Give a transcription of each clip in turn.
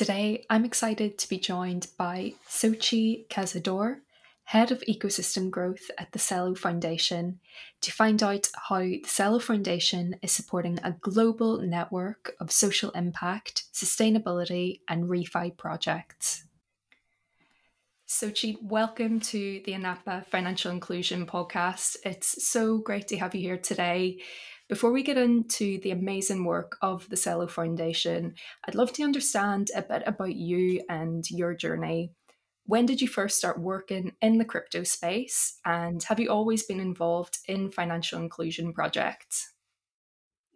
Today, I'm excited to be joined by Xochitl Cazador, Head of Ecosystem Growth at the Celo Foundation, to find out how the Celo Foundation is supporting a global network of social impact, sustainability, and refi projects. Xochitl, welcome to the INATBA Financial Inclusion Podcast. It's so great to have you here today. Before we get into the amazing work of the Celo Foundation, I'd love to understand a bit about you and your journey. When did you first start working in the crypto space, and have you always been involved in financial inclusion projects?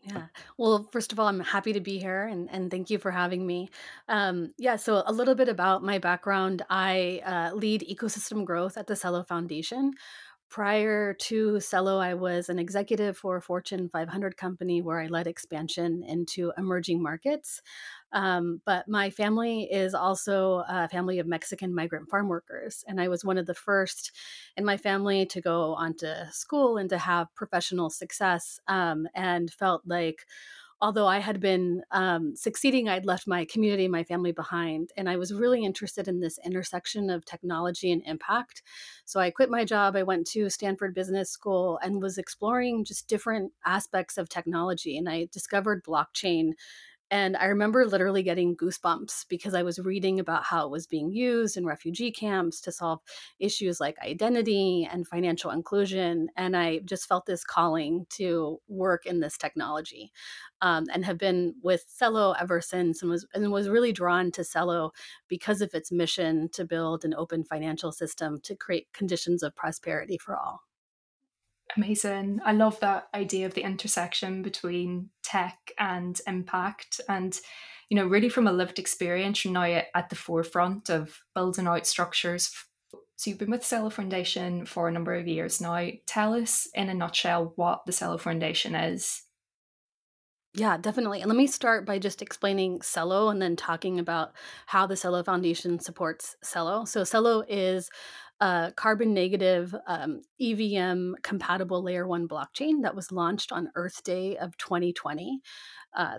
Yeah. Well, first of all, I'm happy to be here and thank you for having me. So a little bit about my background. I lead ecosystem growth at the Celo Foundation. Prior to Celo, I was an executive for a Fortune 500 company where I led expansion into emerging markets. But my family is also a family of Mexican migrant farm workers. And I was one of the first in my family to go on to school and to have professional success, and felt like, although I had been succeeding, I'd left my community, my family behind. And I was really interested in this intersection of technology and impact. So I quit my job. I went to Stanford Business School and was exploring just different aspects of technology. And I discovered blockchain. And I remember literally getting goosebumps because I was reading about how it was being used in refugee camps to solve issues like identity and financial inclusion. And I just felt this calling to work in this technology, and have been with Celo ever since, and was really drawn to Celo because of its mission to build an open financial system to create conditions of prosperity for all. Amazing. I love that idea of the intersection between tech and impact, and, you know, really from a lived experience, you're now at the forefront of building out structures. So you've been with Celo Foundation for a number of years now. Tell us in a nutshell what the Celo Foundation is. Yeah, definitely. And let me start by just explaining Celo and then talking about how the Celo Foundation supports Celo. So Celo is a carbon negative, EVM compatible layer one blockchain that was launched on Earth Day of 2020.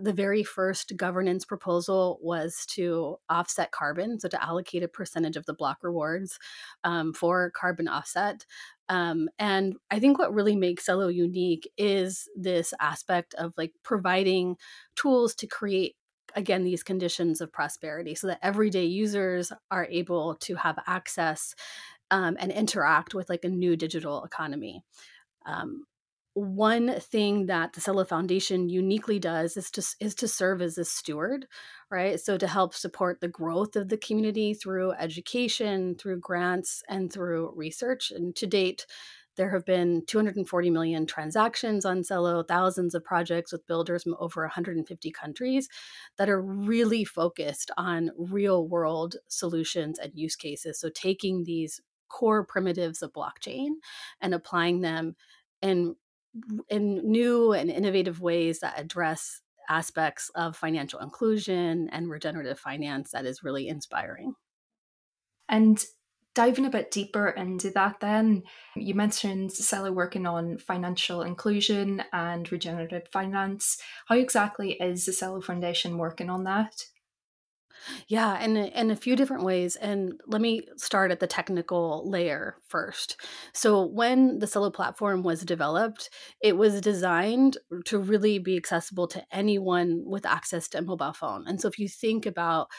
The very first governance proposal was to offset carbon, so to allocate a percentage of the block rewards for carbon offset. And I think what really makes Celo unique is this aspect of like providing tools to create, again, these conditions of prosperity so that everyday users are able to have access and interact with like a new digital economy. One thing that the Celo Foundation uniquely does is to serve as a steward, right? So to help support the growth of the community through education, through grants, and through research. And to date, there have been 240 million transactions on Celo, thousands of projects with builders from over 150 countries that are really focused on real world solutions and use cases. So taking these core primitives of blockchain and applying them in new and innovative ways that address aspects of financial inclusion and regenerative finance that is really inspiring. And diving a bit deeper into that then, you mentioned Celo working on financial inclusion and regenerative finance. How exactly is the Celo Foundation working on that? Yeah, and in a few different ways. And let me start at the technical layer first. So when the Celo platform was developed, it was designed to really be accessible to anyone with access to a mobile phone. And so if you think about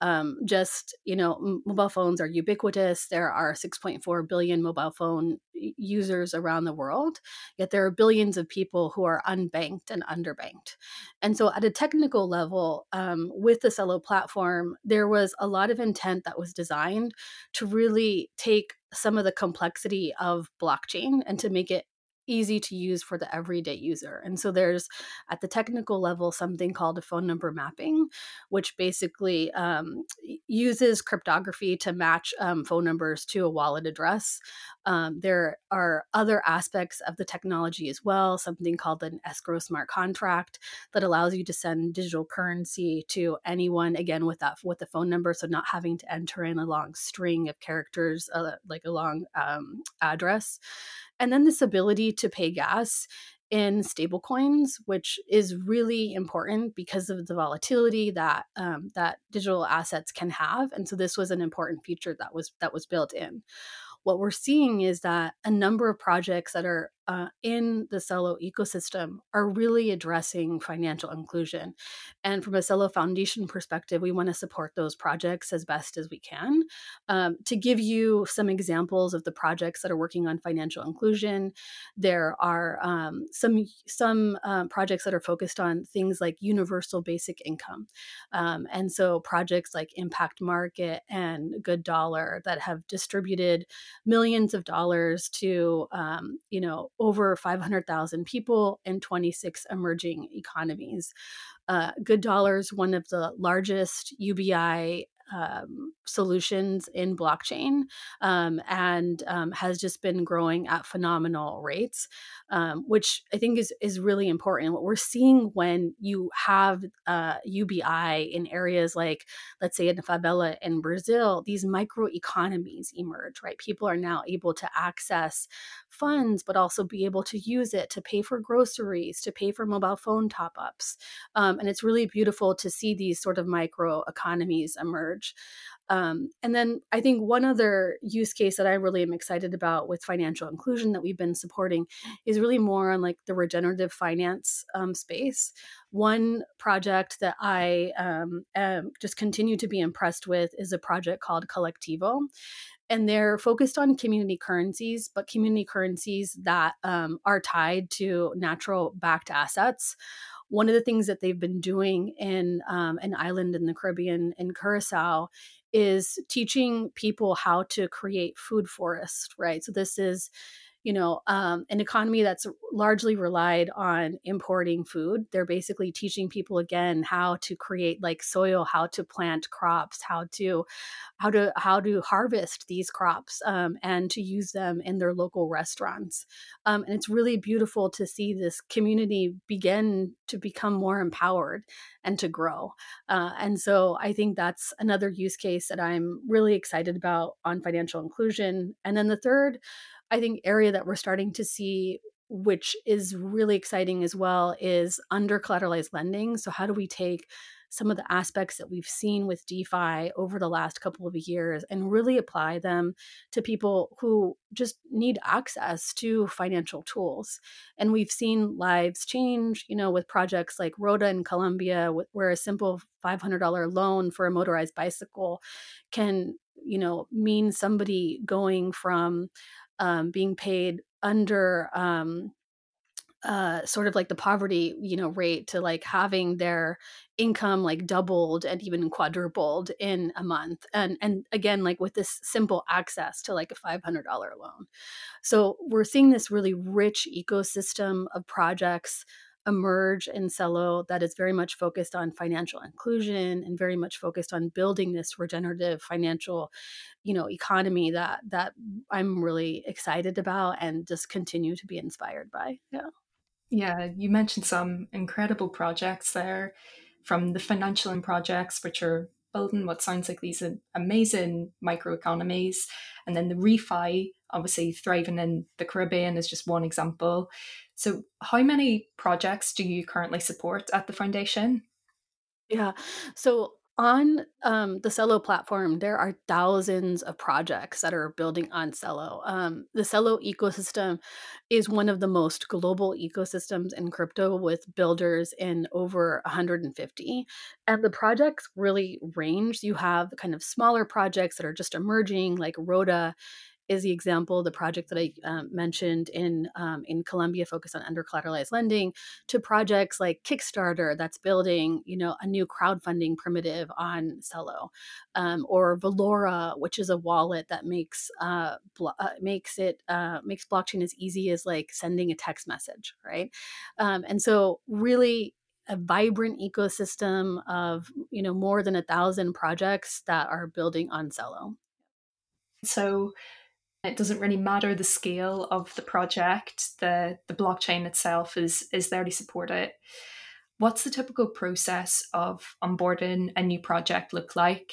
mobile phones are ubiquitous. There are 6.4 billion mobile phone users around the world, yet there are billions of people who are unbanked and underbanked. And so at a technical level, with the Celo platform, there was a lot of intent that was designed to really take some of the complexity of blockchain and to make it easy to use for the everyday user. And so there's, at the technical level, something called a phone number mapping, which basically uses cryptography to match phone numbers to a wallet address. There are other aspects of the technology as well, something called an escrow smart contract that allows you to send digital currency to anyone, again, with the phone number, so not having to enter in a long string of characters, like a long address. And then this ability to pay gas in stablecoins, which is really important because of the volatility that that digital assets can have. And so this was an important feature that was built in. What we're seeing is that a number of projects that are in the Celo ecosystem are really addressing financial inclusion. And from a Celo Foundation perspective, we want to support those projects as best as we can. To give you some examples of the projects that are working on financial inclusion, there are some projects that are focused on things like universal basic income. And so projects like Impact Market and Good Dollar that have distributed millions of dollars to, over 500,000 people in 26 emerging economies. Good Dollar is one of the largest UBI solutions in blockchain and has just been growing at phenomenal rates, which I think is really important. What we're seeing when you have UBI in areas like, let's say, in the favela in Brazil, these micro economies emerge, right? People are now able to access funds, but also be able to use it to pay for groceries, to pay for mobile phone top-ups. And it's really beautiful to see these sort of micro economies emerge. And then I think one other use case that I really am excited about with financial inclusion that we've been supporting is really more on like the regenerative finance space. One project that I just continue to be impressed with is a project called Colectivo. And they're focused on community currencies, but community currencies that are tied to natural backed assets. One of the things that they've been doing in an island in the Caribbean, in Curacao, is teaching people how to create food forests, right? So this is, an economy that's largely relied on importing food. They're basically teaching people again how to create like soil, how to plant crops, how to harvest these crops, and to use them in their local restaurants. And it's really beautiful to see this community begin to become more empowered and to grow. And so I think that's another use case that I'm really excited about on financial inclusion. And then the third, I think, area that we're starting to see, which is really exciting as well, is under-collateralized lending. So how do we take some of the aspects that we've seen with DeFi over the last couple of years and really apply them to people who just need access to financial tools? And we've seen lives change, with projects like Rota in Colombia, where a simple $500 loan for a motorized bicycle can, mean somebody going from being paid under sort of like the poverty, rate to like having their income like doubled and even quadrupled in a month. And again, like with this simple access to like a $500 loan. So we're seeing this really rich ecosystem of projects emerge in Celo that is very much focused on financial inclusion and very much focused on building this regenerative financial, economy that I'm really excited about and just continue to be inspired by. Yeah. Yeah. You mentioned some incredible projects there from the financial and projects, which are building what sounds like these amazing microeconomies. And then the refi, obviously thriving in the Caribbean, is just one example. So how many projects do you currently support at the foundation? Yeah, so on the Celo platform, there are thousands of projects that are building on Celo. The Celo ecosystem is one of the most global ecosystems in crypto, with builders in over 150. And the projects really range. You have kind of smaller projects that are just emerging, like Rota is the example, the project that I mentioned in Colombia, focused on under-collateralized lending, to projects like Kickstarter that's building, a new crowdfunding primitive on Celo, or Valora, which is a wallet that makes blockchain as easy as like sending a text message, right? And so really a vibrant ecosystem of more than 1,000 projects that are building on Celo. So it doesn't really matter the scale of the project, the blockchain itself is there to support it. What's the typical process of onboarding a new project look like?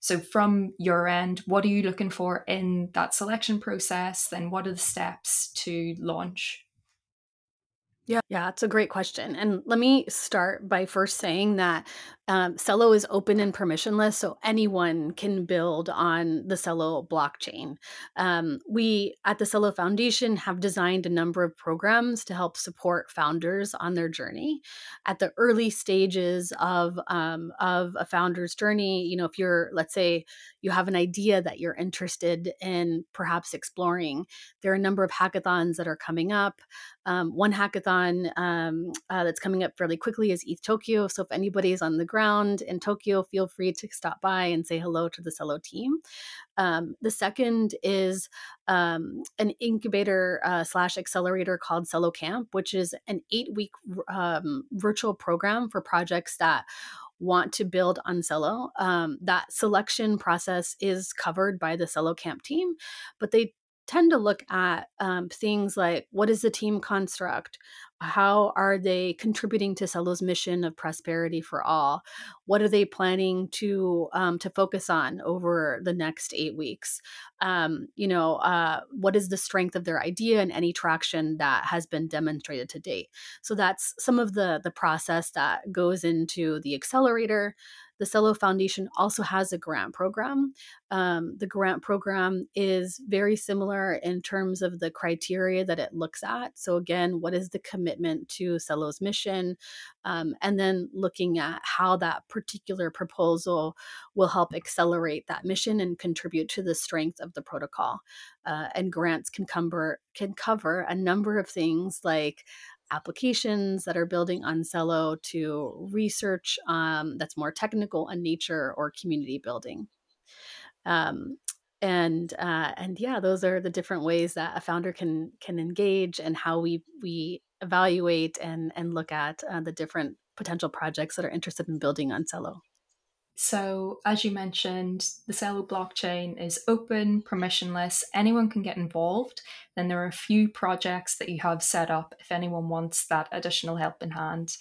So from your end, what are you looking for in that selection process? Then what are the steps to launch? Yeah, it's a great question. And let me start by first saying that Celo is open and permissionless, so anyone can build on the Celo blockchain. We at the Celo Foundation have designed a number of programs to help support founders on their journey. At the early stages of a founder's journey, you know, if you're, let's say, you have an idea that you're interested in perhaps exploring, there are a number of hackathons that are coming up. One hackathon that's coming up fairly quickly is ETH Tokyo. So if anybody is on the ground in Tokyo, feel free to stop by and say hello to the Celo team. The second is an incubator slash accelerator called Celo Camp, which is an 8-week virtual program for projects that want to build on Celo. That selection process is covered by the Celo Camp team, but they tend to look at things like, what is the team construct? How are they contributing to Celo's mission of prosperity for all? What are they planning to focus on over the next 8 weeks? What is the strength of their idea and any traction that has been demonstrated to date? So that's some of the process that goes into the accelerator. The Celo Foundation also has a grant program. The grant program is very similar in terms of the criteria that it looks at. So again, what is the commitment to Celo's mission? And then looking at how that particular proposal will help accelerate that mission and contribute to the strength of the protocol. And grants can cover a number of things like applications that are building on Celo to research that's more technical in nature or community building. Those are the different ways that a founder can engage and how we evaluate and look at the different potential projects that are interested in building on Celo. So as you mentioned, the Celo blockchain is open, permissionless, anyone can get involved. Then there are a few projects that you have set up if anyone wants that additional helping hand.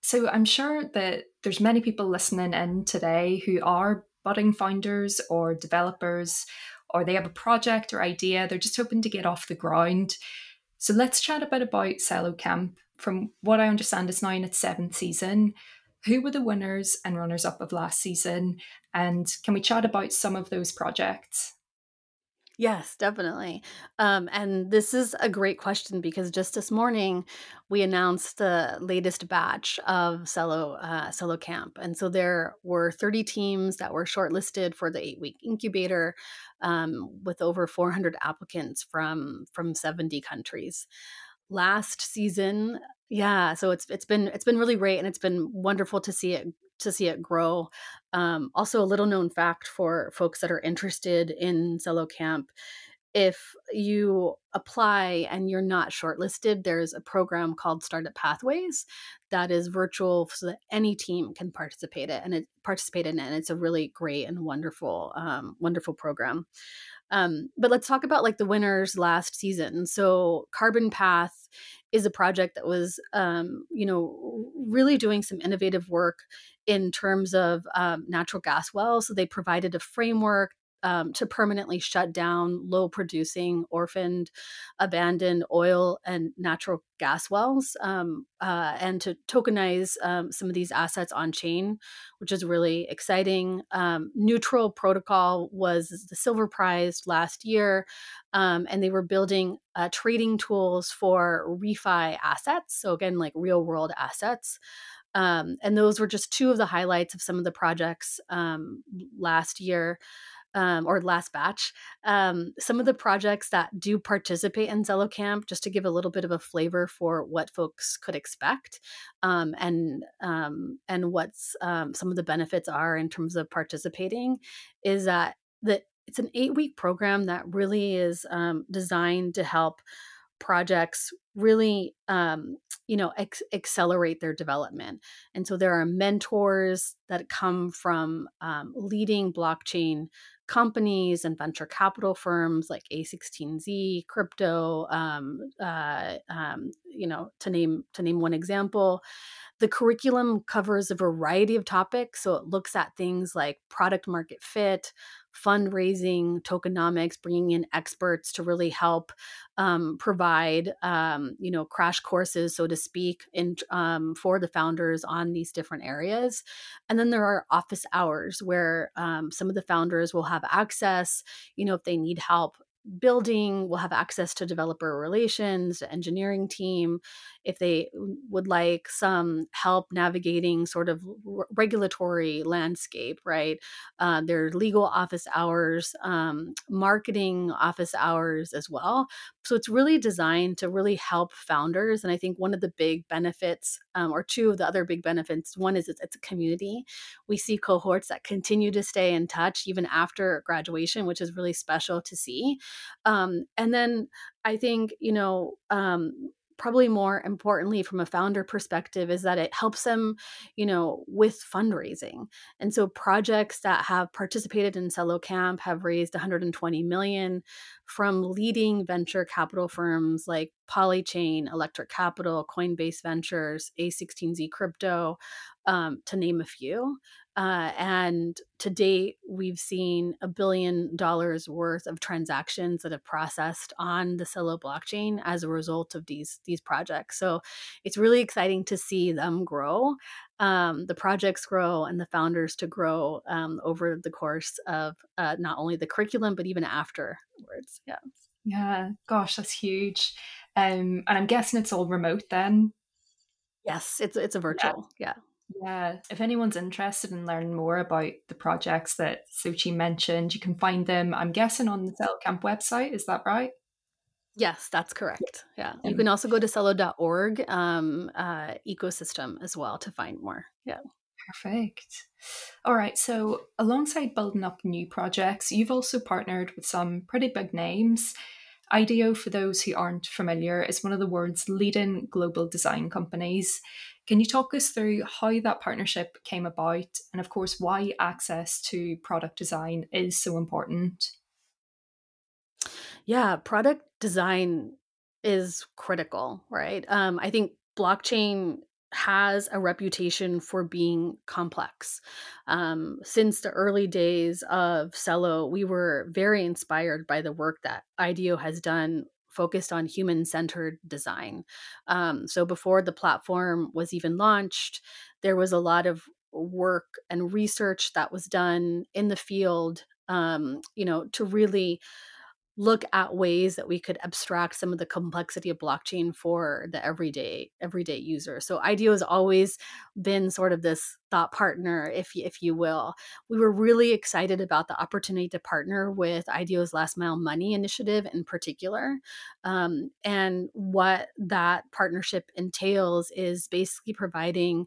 So I'm sure that there's many people listening in today who are budding founders or developers, or they have a project or idea, they're just hoping to get off the ground. So let's chat a bit about Celo Camp. From what I understand, it's now in its 7th season. Who were the winners and runners-up of last season? And can we chat about some of those projects? Yes, definitely. And this is a great question because just this morning, we announced the latest batch of Celo Camp. And so there were 30 teams that were shortlisted for the 8-week incubator with over 400 applicants from 70 countries. Last season, so it's been really great, and it's been wonderful to see it grow. Also, a little known fact for folks that are interested in Celo Camp: if you apply and you're not shortlisted, there's a program called Startup Pathways that is virtual, so that any team can participate in it. And it's a really great and wonderful program. But let's talk about the winners last season. So Carbon Path is a project that was, really doing some innovative work in terms of natural gas wells. So they provided a framework to permanently shut down low-producing, orphaned, abandoned oil and natural gas wells, and to tokenize some of these assets on-chain, which is really exciting. Neutral Protocol was the Silver Prize last year, and they were building trading tools for refi assets, so again, real-world assets. And those were just two of the highlights of some of the projects last year. Or last batch. Some of the projects that do participate in Celo Camp, just to give a little bit of a flavor for what folks could expect, and what's some of the benefits are in terms of participating, is that it's an 8-week program that really is designed to help projects really accelerate their development. And so there are mentors that come from leading blockchain companies and venture capital firms like A16Z, crypto, to name one example. The curriculum covers a variety of topics. So it looks at things like product market fit, fundraising, tokenomics, bringing in experts to really help provide, crash courses, so to speak, for the founders on these different areas. And then there are office hours where some of the founders will have access, if they need help building, will have access to developer relations, to engineering team. If they would like some help navigating sort of regulatory landscape, right? There are legal office hours, marketing office hours as well. So it's really designed to really help founders. And I think one of the big benefits, or two of the other big benefits, one is it's a community. We see cohorts that continue to stay in touch even after graduation, which is really special to see. And then I think, probably more importantly from a founder perspective is that it helps them, with fundraising. And so projects that have participated in Celo Camp have raised $120 million from leading venture capital firms like Polychain, Electric Capital, Coinbase Ventures, A16Z Crypto, to name a few. And to date, we've seen $1 billion worth of transactions that have processed on the Celo blockchain as a result of these projects. So it's really exciting to see them grow, the projects grow, and the founders to grow over the course of not only the curriculum, but even afterwards. Yeah. Yeah. Gosh, that's huge. And I'm guessing it's all remote then. Yes, it's a virtual. Yeah. Yeah, if anyone's interested in learning more about the projects that Xochitl mentioned, you can find them, I'm guessing, on the Celo Camp website. Is that right? Yes, that's correct. Yeah. You can also go to celo.org ecosystem as well to find more. Yeah. Perfect. All right. So alongside building up new projects, you've also partnered with some pretty big names. IDEO, for those who aren't familiar, is one of the world's leading global design companies. Can you talk us through how that partnership came about and, of course, why access to product design is so important? Yeah, product design is critical, right? I think blockchain has a reputation for being complex. Since the early days of Celo, we were very inspired by the work that IDEO has done focused on human-centered design. So before the platform was even launched, there was a lot of work and research that was done in the field, to really look at ways that we could abstract some of the complexity of blockchain for the everyday user. So IDEO has always been sort of this thought partner, if you will. We were really excited about the opportunity to partner with IDEO's Last Mile Money initiative in particular. And what that partnership entails is basically providing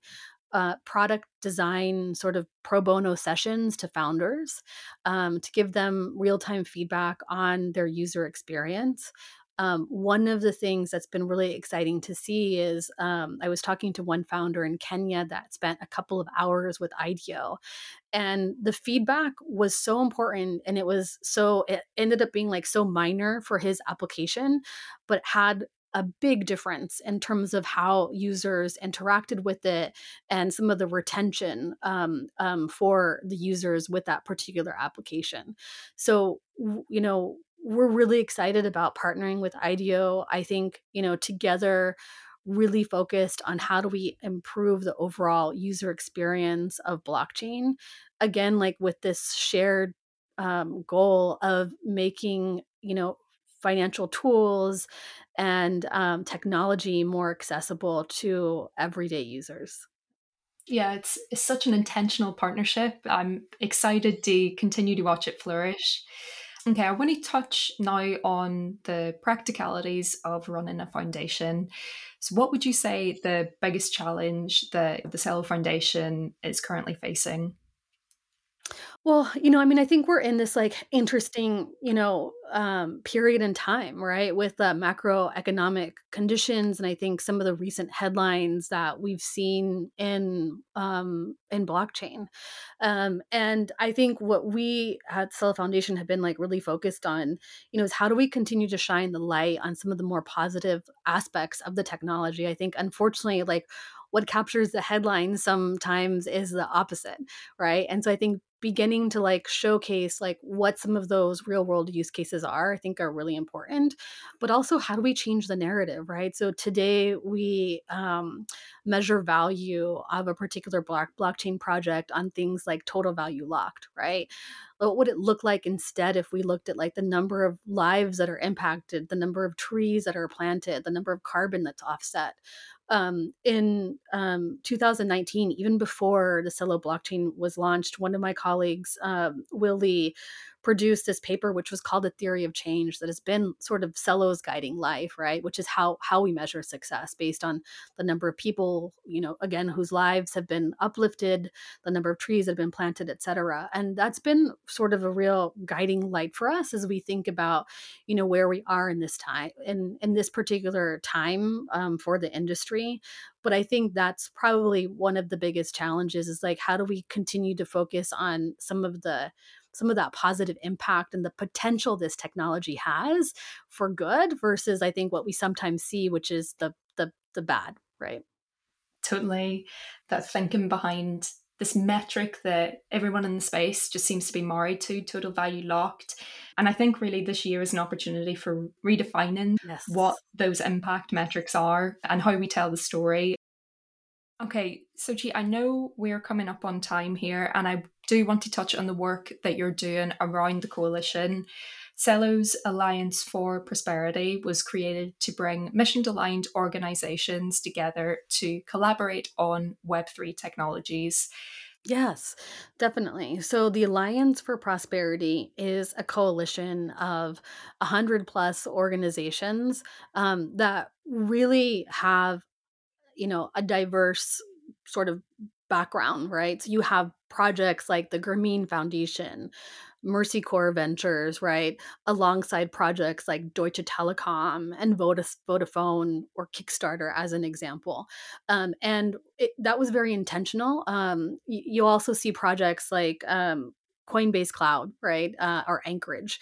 product design sort of pro bono sessions to founders to give them real-time feedback on their user experience. One of the things that's been really exciting to see is I was talking to one founder in Kenya that spent a couple of hours with IDEO, and the feedback was so important, and it ended up being like so minor for his application, but had a big difference in terms of how users interacted with it and some of the retention for the users with that particular application. So, we're really excited about partnering with IDEO. I think, together really focused on how do we improve the overall user experience of blockchain. Again, like with this shared goal of making, financial tools and technology more accessible to everyday users. Yeah, it's such an intentional partnership. I'm excited to continue to watch it flourish. Okay, I want to touch now on the practicalities of running a foundation. So what would you say the biggest challenge that the Celo Foundation is currently facing? Well, I mean, I think we're in this interesting, period in time, right, with the macroeconomic conditions, and I think some of the recent headlines that we've seen in blockchain, and I think what we at Celo Foundation have been really focused on, is how do we continue to shine the light on some of the more positive aspects of the technology. I think, unfortunately, what captures the headlines sometimes is the opposite, right? And so I think beginning to showcase what some of those real world use cases are, I think are really important. But also, how do we change the narrative, right? So today we measure value of a particular blockchain project on things like total value locked, right? What would it look like instead if we looked at the number of lives that are impacted, the number of trees that are planted, the number of carbon that's offset? In 2019, even before the Celo blockchain was launched, one of my colleagues, Will Lee, produced this paper, which was called The Theory of Change, that has been sort of Celo's guiding life, right? Which is how we measure success based on the number of people, again, whose lives have been uplifted, the number of trees that have been planted, et cetera. And that's been sort of a real guiding light for us as we think about, where we are in this time, in this particular time for the industry. But I think that's probably one of the biggest challenges is how do we continue to focus on some of that positive impact and the potential this technology has for good versus I think what we sometimes see, which is the bad, right? Totally. That thinking behind this metric that everyone in the space just seems to be married to, total value locked. And I think really this year is an opportunity for redefining what those impact metrics are and how we tell the story. Okay, Xochitl, I know we're coming up on time here, and I do want to touch on the work that you're doing around the coalition. Celo's Alliance for Prosperity was created to bring mission-aligned organisations together to collaborate on Web3 technologies. Yes, definitely. So the Alliance for Prosperity is a coalition of 100 plus organisations that really have a diverse sort of background, right? So you have projects like the Grameen Foundation, Mercy Corps Ventures, right? Alongside projects like Deutsche Telekom and Vodafone or Kickstarter as an example. And that was very intentional. You also see projects like Coinbase Cloud, right? Or Anchorage.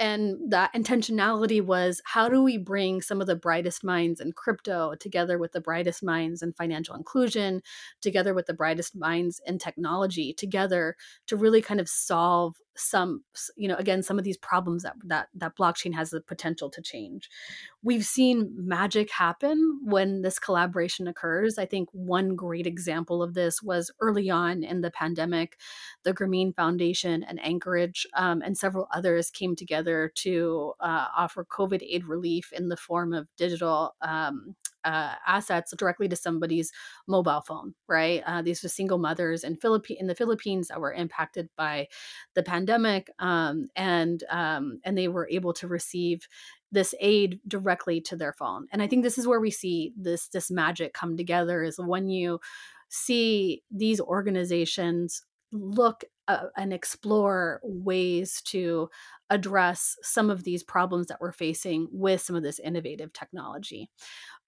And that intentionality was, how do we bring some of the brightest minds in crypto together with the brightest minds in financial inclusion, together with the brightest minds in technology, together to really kind of solve some of these problems that blockchain has the potential to change. We've seen magic happen when this collaboration occurs. I think one great example of this was early on in the pandemic, the Grameen Foundation and Anchorage and several others came together to offer COVID aid relief in the form of digital assets directly to somebody's mobile phone, right? These were single mothers in the Philippines that were impacted by the pandemic, and they were able to receive this aid directly to their phone. And I think this is where we see this magic come together, is when you see these organizations look and explore ways to address some of these problems that we're facing with some of this innovative technology.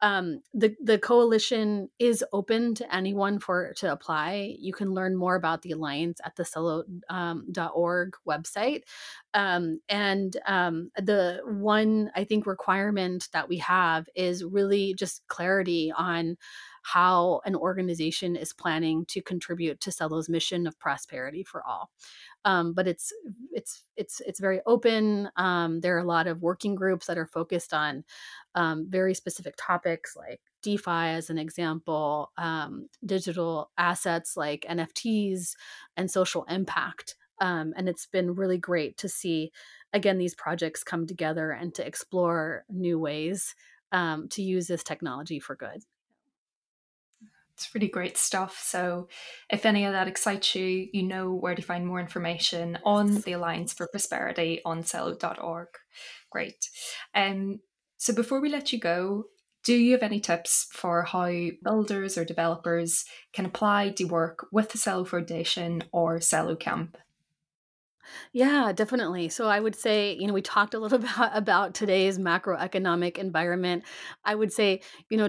The coalition is open to anyone to apply. You can learn more about the alliance at the Celo.org website. The one, I think, requirement that we have is really just clarity on how an organization is planning to contribute to Celo's mission of prosperity for all. But it's very open. There are a lot of working groups that are focused on very specific topics like DeFi as an example, digital assets like NFTs and social impact. And it's been really great to see, again, these projects come together and to explore new ways to use this technology for good. It's really great stuff. So if any of that excites you, you know where to find more information on the Alliance for Prosperity on Celo.org. Great. So before we let you go, do you have any tips for how builders or developers can apply to work with the Celo Foundation or Celo Camp? Yeah, definitely. So I would say, we talked a little about today's macroeconomic environment. I would say,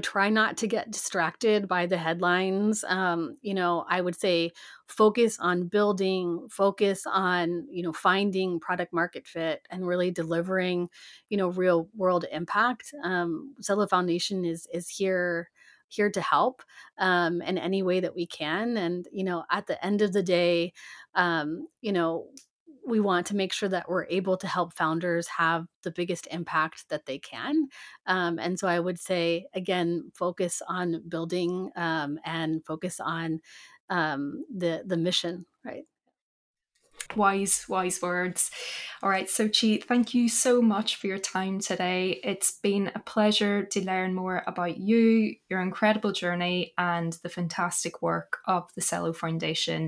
try not to get distracted by the headlines. I would say focus on building, focus on, finding product market fit and really delivering, real world impact. Celo Foundation is here to help in any way that we can. And, at the end of the day, we want to make sure that we're able to help founders have the biggest impact that they can. And so I would say, again, focus on building and focus on the mission, right? Wise words. All right, Xochitl, thank you so much for your time today. It's been a pleasure to learn more about you, your incredible journey, and the fantastic work of the Celo Foundation.